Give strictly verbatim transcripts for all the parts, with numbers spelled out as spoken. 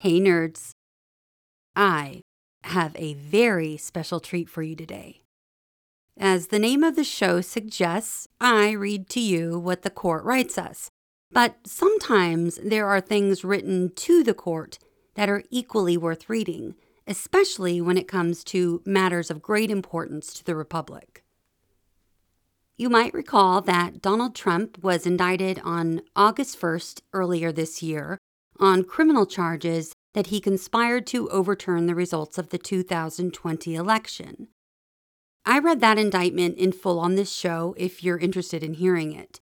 Hey nerds, I have a very special treat for you today. As the name of the show suggests, I read to you what the court writes us, but sometimes there are things written to the court that are equally worth reading, especially when it comes to matters of great importance to the Republic. You might recall that Donald Trump was indicted on August first earlier this year on criminal charges that he conspired to overturn the results of the two thousand twenty election. I read that indictment in full on this show if you're interested in hearing it.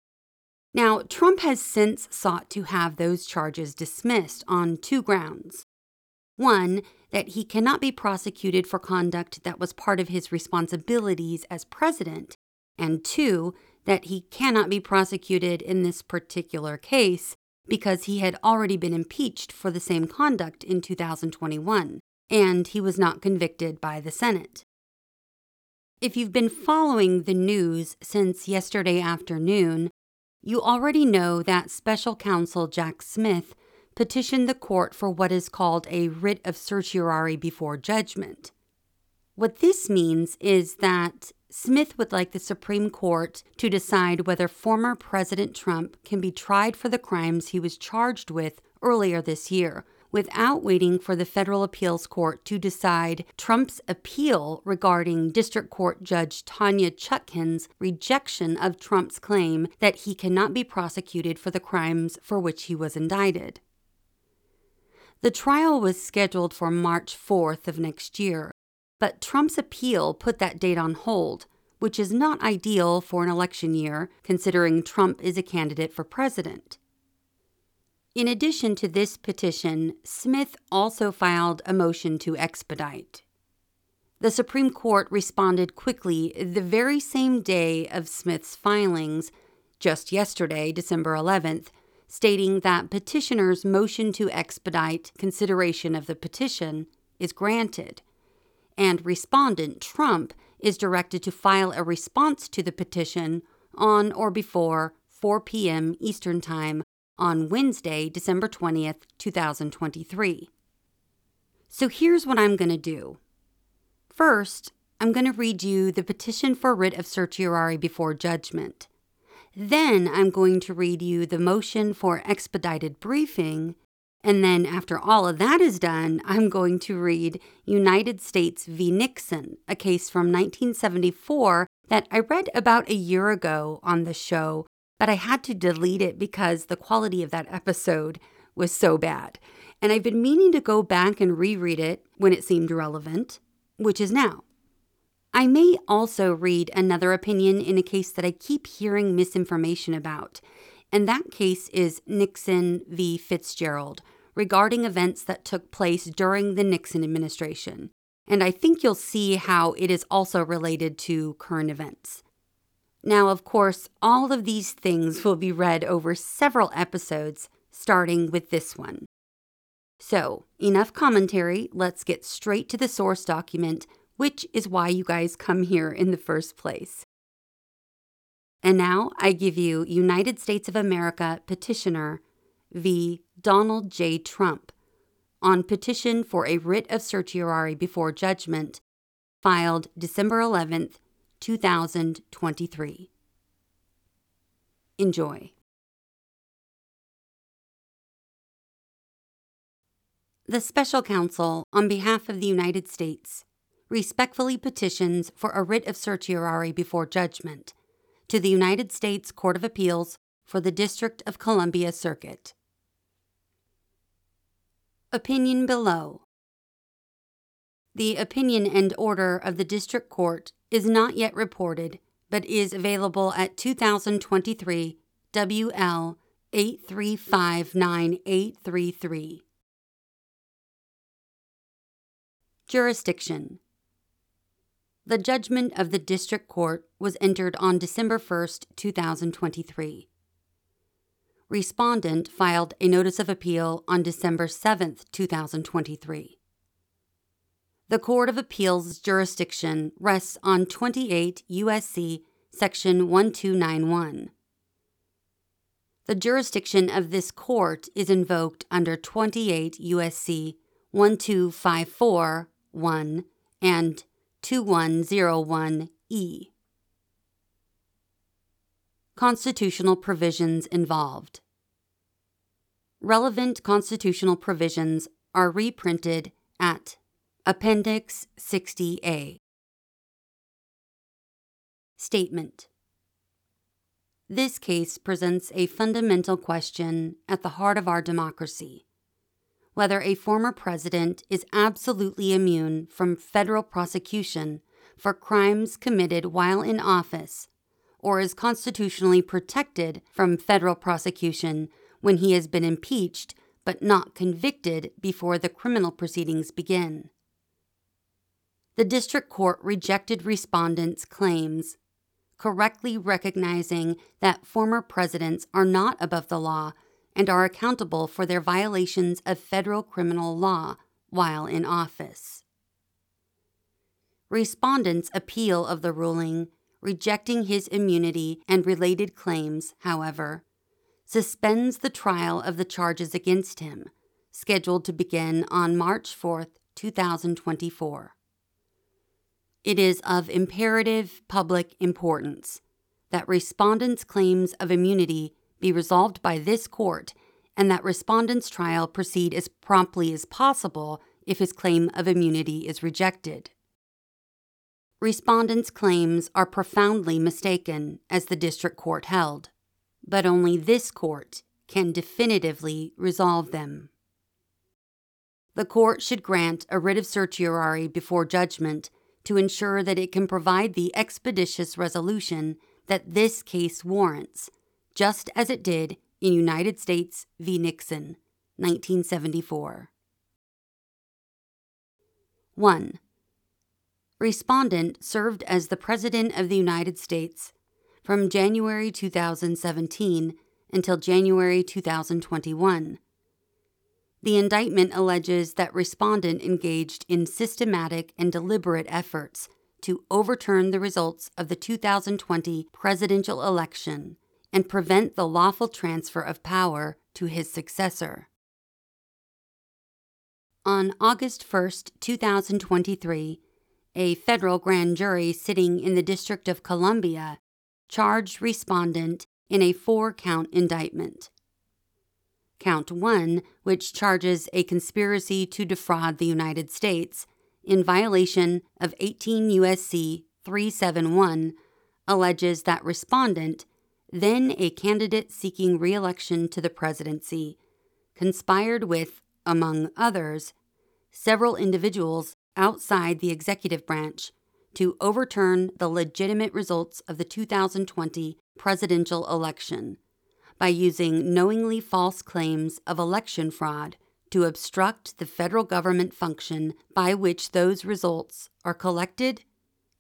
Now, Trump has since sought to have those charges dismissed on two grounds. One, that he cannot be prosecuted for conduct that was part of his responsibilities as president, and two, that he cannot be prosecuted in this particular case because he had already been impeached for the same conduct in two thousand twenty-one, and he was not convicted by the Senate. If you've been following the news since yesterday afternoon, you already know that Special Counsel Jack Smith petitioned the court for what is called a writ of certiorari before judgment. What this means is that Smith would like the Supreme Court to decide whether former President Trump can be tried for the crimes he was charged with earlier this year, without waiting for the Federal Appeals Court to decide Trump's appeal regarding District Court Judge Tanya Chutkan's rejection of Trump's claim that he cannot be prosecuted for the crimes for which he was indicted. The trial was scheduled for March fourth of next year, but Trump's appeal put that date on hold, which is not ideal for an election year, considering Trump is a candidate for president. In addition to this petition, Smith also filed a motion to expedite. The Supreme Court responded quickly the very same day of Smith's filings, just yesterday, December eleventh, stating that petitioner's motion to expedite consideration of the petition is granted, and respondent Trump is directed to file a response to the petition on or before four p.m. Eastern Time on Wednesday, December twentieth, two thousand twenty-three. So here's what I'm going to do. First, I'm going to read you the petition for writ of certiorari before judgment. Then I'm going to read you the motion for expedited briefing, and then after all of that is done, I'm going to read United States v. Nixon, a case from nineteen seventy-four that I read about a year ago on the show, but I had to delete it because the quality of that episode was so bad. And I've been meaning to go back and reread it when it seemed relevant, which is now. I may also read another opinion in a case that I keep hearing misinformation about, and that case is Nixon v. Fitzgerald, regarding events that took place during the Nixon administration. And I think you'll see how it is also related to current events. Now, of course, all of these things will be read over several episodes, starting with this one. So, enough commentary, let's get straight to the source document, which is why you guys come here in the first place. And now, I give you United States of America Petitioner v. Donald J. Trump on petition for a writ of certiorari before judgment, filed December eleventh, two thousand twenty-three. Enjoy. The Special Counsel, on behalf of the United States, respectfully petitions for a writ of certiorari before judgment to the United States Court of Appeals for the District of Columbia Circuit. Opinion below. The opinion and order of the District Court is not yet reported, but is available at two thousand twenty-three W L eight three five nine eight three three. Jurisdiction. The judgment of the District Court was entered on December first, two thousand twenty-three. Respondent filed a notice of appeal on December seventh, two thousand twenty-three. The Court of Appeals jurisdiction rests on twenty-eight U S C Section twelve ninety-one. the jurisdiction of this court is invoked under twenty-eight U S C twelve fifty-four one and twenty-one oh one E. Constitutional provisions involved. Relevant constitutional provisions are reprinted at Appendix sixty A. Statement. This case presents a fundamental question at the heart of our democracy: whether a former president is absolutely immune from federal prosecution for crimes committed while in office, or is constitutionally protected from federal prosecution when he has been impeached but not convicted before the criminal proceedings begin. The District Court rejected respondents' claims, correctly recognizing that former presidents are not above the law and are accountable for their violations of federal criminal law while in office. Respondents' appeal of the ruling rejecting his immunity and related claims, however, suspends the trial of the charges against him, scheduled to begin on March fourth, two thousand twenty-four. It is of imperative public importance that respondents' claims of immunity be resolved by this court and that respondents' trial proceed as promptly as possible if his claim of immunity is rejected. Respondents' claims are profoundly mistaken, as the District Court held, but only this court can definitively resolve them. The court should grant a writ of certiorari before judgment to ensure that it can provide the expeditious resolution that this case warrants, just as it did in United States v. Nixon, nineteen seventy-four. one. Respondent served as the President of the United States from January two thousand seventeen until January two thousand twenty-one. The indictment alleges that respondent engaged in systematic and deliberate efforts to overturn the results of the two thousand twenty presidential election and prevent the lawful transfer of power to his successor. On August first, two thousand twenty-three, a federal grand jury sitting in the District of Columbia charged respondent in a four-count indictment. Count one, which charges a conspiracy to defraud the United States in violation of eighteen U S C three seventy-one, alleges that respondent, then a candidate seeking re-election to the presidency, conspired with, among others, several individuals outside the executive branch to overturn the legitimate results of the two thousand twenty presidential election by using knowingly false claims of election fraud to obstruct the federal government function by which those results are collected,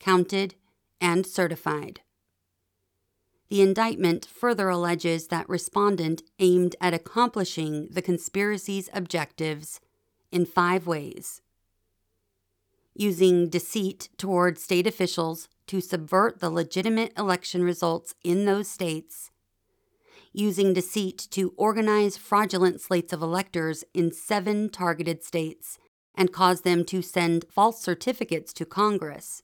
counted, and certified. The indictment further alleges that respondent aimed at accomplishing the conspiracy's objectives in five ways: using deceit toward state officials to subvert the legitimate election results in those states, using deceit to organize fraudulent slates of electors in seven targeted states and cause them to send false certificates to Congress,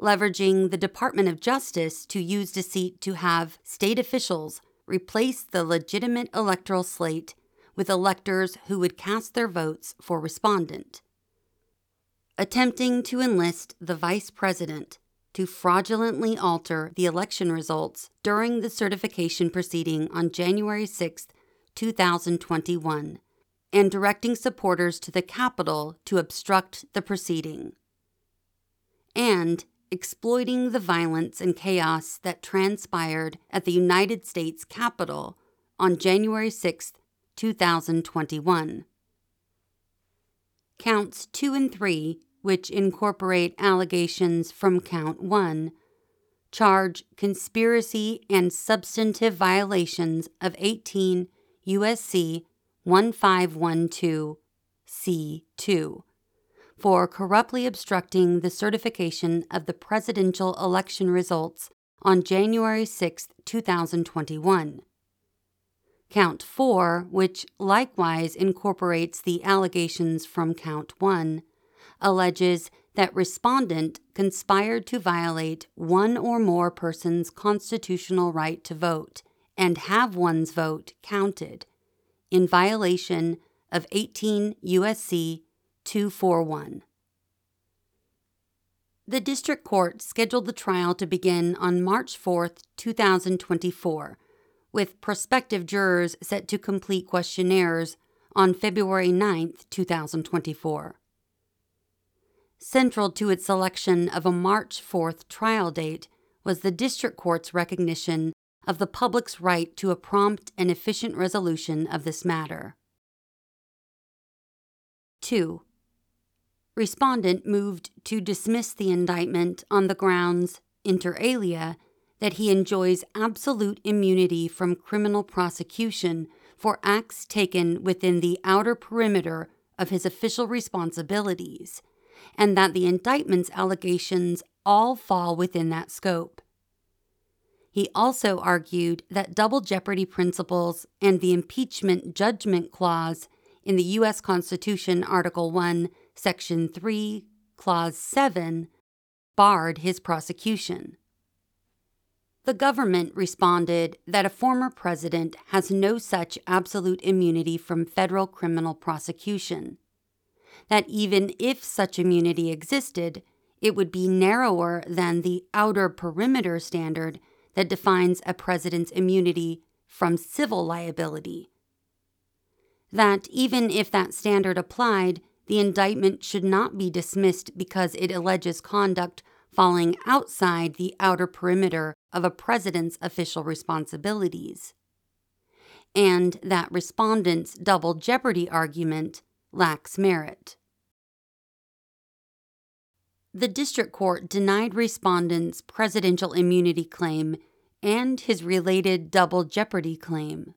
leveraging the Department of Justice to use deceit to have state officials replace the legitimate electoral slate with electors who would cast their votes for respondent, attempting to enlist the vice president to fraudulently alter the election results during the certification proceeding on January sixth, two thousand twenty-one, and directing supporters to the Capitol to obstruct the proceeding, and exploiting the violence and chaos that transpired at the United States Capitol on January sixth, two thousand twenty-one. Counts two and three, which incorporate allegations from Count one, charge conspiracy and substantive violations of eighteen U S C fifteen twelve C two for corruptly obstructing the certification of the presidential election results on January sixth, two thousand twenty-one. Count four, which likewise incorporates the allegations from Count one, alleges that respondent conspired to violate one or more person's constitutional right to vote and have one's vote counted, in violation of eighteen U S C two forty-one. The District Court scheduled the trial to begin on March fourth, two thousand twenty-four, with prospective jurors set to complete questionnaires on February ninth, two thousand twenty-four. Central to its selection of a March fourth trial date was the District Court's recognition of the public's right to a prompt and efficient resolution of this matter. two. Respondent moved to dismiss the indictment on the grounds, inter alia, that he enjoys absolute immunity from criminal prosecution for acts taken within the outer perimeter of his official responsibilities, and that the indictment's allegations all fall within that scope. He also argued that double jeopardy principles and the impeachment judgment clause in the U S Constitution, Article one, Section three, Clause seven, barred his prosecution. The government responded that a former president has no such absolute immunity from federal criminal prosecution, that even if such immunity existed, it would be narrower than the outer perimeter standard that defines a president's immunity from civil liability. That even if that standard applied, the indictment should not be dismissed because it alleges conduct falling outside the outer perimeter of a president's official responsibilities, and that respondent's double jeopardy argument lacks merit. The District Court denied respondent's presidential immunity claim and his related double jeopardy claim.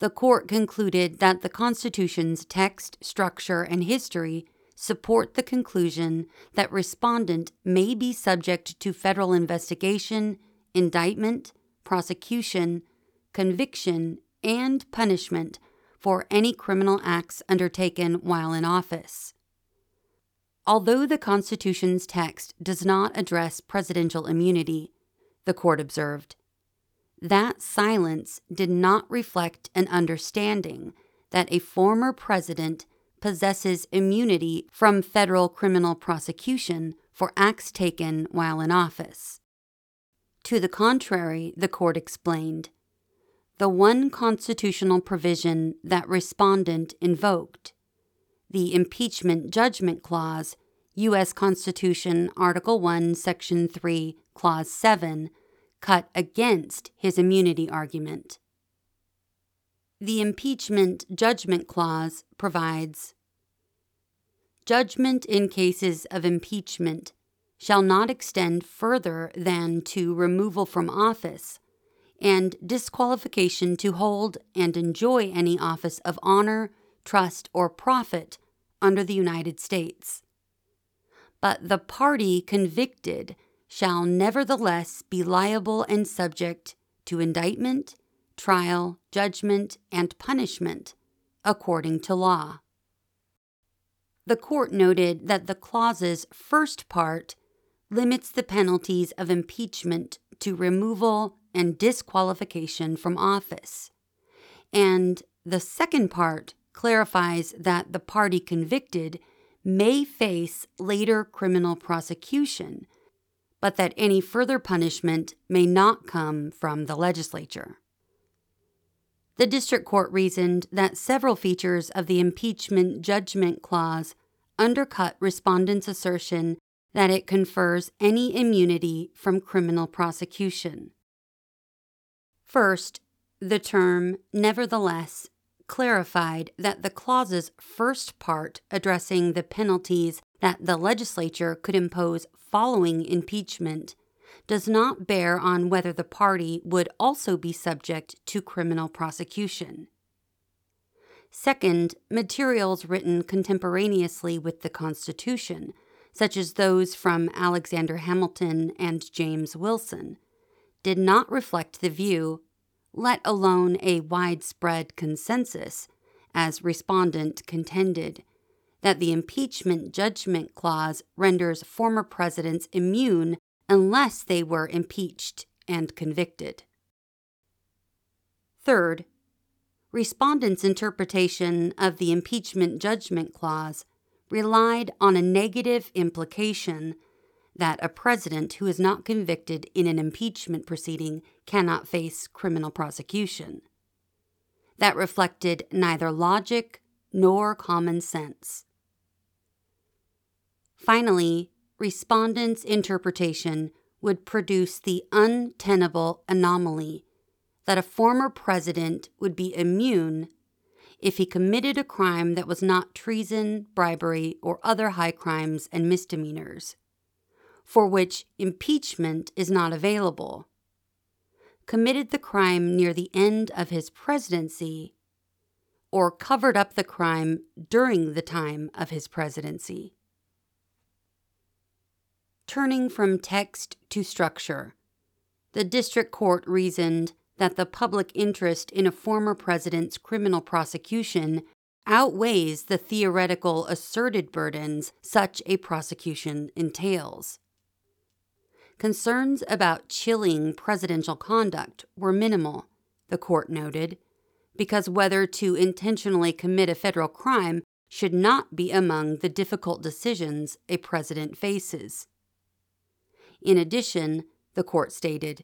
The court concluded that the Constitution's text, structure, and history support the conclusion that respondent may be subject to federal investigation, indictment, prosecution, conviction, and punishment for any criminal acts undertaken while in office. Although the Constitution's text does not address presidential immunity, the court observed, that silence did not reflect an understanding that a former president possesses immunity from federal criminal prosecution for acts taken while in office. To the contrary, the court explained, the one constitutional provision that respondent invoked, the Impeachment Judgment Clause, U S Constitution, Article one, Section three, Clause seven, cut against his immunity argument. The Impeachment Judgment Clause provides, judgment in cases of impeachment shall not extend further than to removal from office and disqualification to hold and enjoy any office of honor, trust, or profit under the United States. But the party convicted shall nevertheless be liable and subject to indictment, trial, judgment, and punishment, according to law. The court noted that the clause's first part limits the penalties of impeachment to removal and disqualification from office, and the second part clarifies that the party convicted may face later criminal prosecution, but that any further punishment may not come from the legislature. The District Court reasoned that several features of the Impeachment Judgment Clause undercut respondent's assertion that it confers any immunity from criminal prosecution. First, the term nevertheless clarified that the clause's first part addressing the penalties that the legislature could impose following impeachment does not bear on whether the party would also be subject to criminal prosecution. Second, materials written contemporaneously with the Constitution, such as those from Alexander Hamilton and James Wilson, did not reflect the view, let alone a widespread consensus, as respondent contended, that the impeachment judgment clause renders former presidents immune unless they were impeached and convicted. Third, respondents' interpretation of the impeachment judgment clause relied on a negative implication that a president who is not convicted in an impeachment proceeding cannot face criminal prosecution. That reflected neither logic nor common sense. Finally, respondents' interpretation would produce the untenable anomaly that a former president would be immune if he committed a crime that was not treason, bribery, or other high crimes and misdemeanors, for which impeachment is not available, committed the crime near the end of his presidency, or covered up the crime during the time of his presidency. Turning from text to structure, the district court reasoned that the public interest in a former president's criminal prosecution outweighs the theoretical asserted burdens such a prosecution entails. Concerns about chilling presidential conduct were minimal, the court noted, because whether to intentionally commit a federal crime should not be among the difficult decisions a president faces. In addition, the court stated,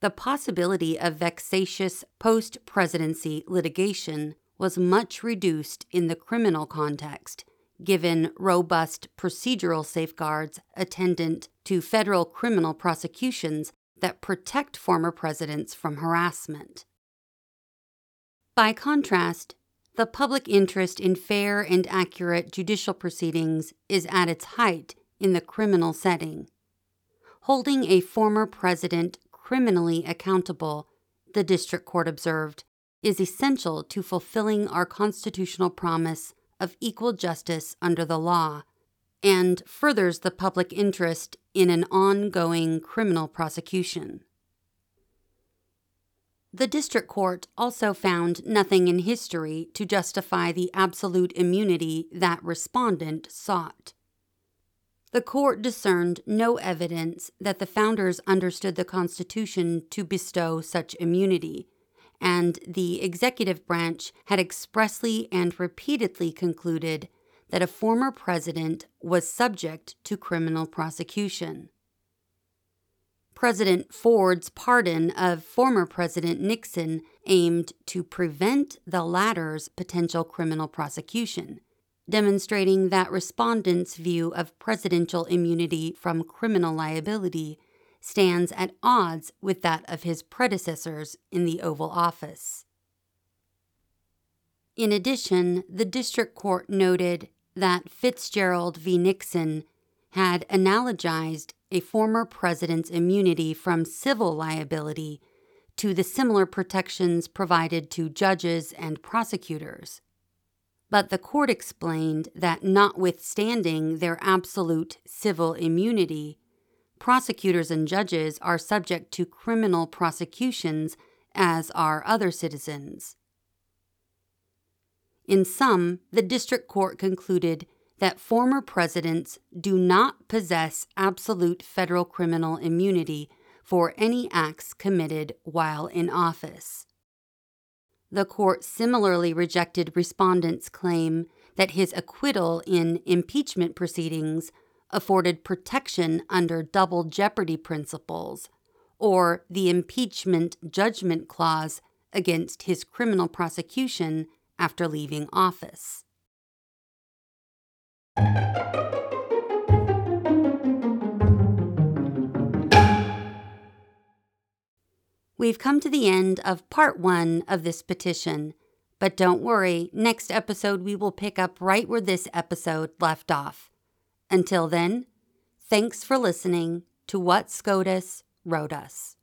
the possibility of vexatious post-presidency litigation was much reduced in the criminal context, given robust procedural safeguards attendant to federal criminal prosecutions that protect former presidents from harassment. By contrast, the public interest in fair and accurate judicial proceedings is at its height in the criminal setting. Holding a former president criminally accountable, the district court observed, is essential to fulfilling our constitutional promise of equal justice under the law, and furthers the public interest in an ongoing criminal prosecution. The district court also found nothing in history to justify the absolute immunity that respondent sought. The court discerned no evidence that the founders understood the Constitution to bestow such immunity, and the executive branch had expressly and repeatedly concluded that a former president was subject to criminal prosecution. President Ford's pardon of former President Nixon aimed to prevent the latter's potential criminal prosecution, demonstrating that respondents' view of presidential immunity from criminal liability stands at odds with that of his predecessors in the Oval Office. In addition, the district court noted that Fitzgerald v. Nixon had analogized a former president's immunity from civil liability to the similar protections provided to judges and prosecutors. But the court explained that notwithstanding their absolute civil immunity, prosecutors and judges are subject to criminal prosecutions as are other citizens. In sum, the district court concluded that former presidents do not possess absolute federal criminal immunity for any acts committed while in office. The court similarly rejected respondents' claim that his acquittal in impeachment proceedings afforded protection under double jeopardy principles, or the impeachment judgment clause against his criminal prosecution after leaving office. We've come to the end of part one of this petition, but don't worry, next episode we will pick up right where this episode left off. Until then, thanks for listening to What SCOTUS Wrote Us.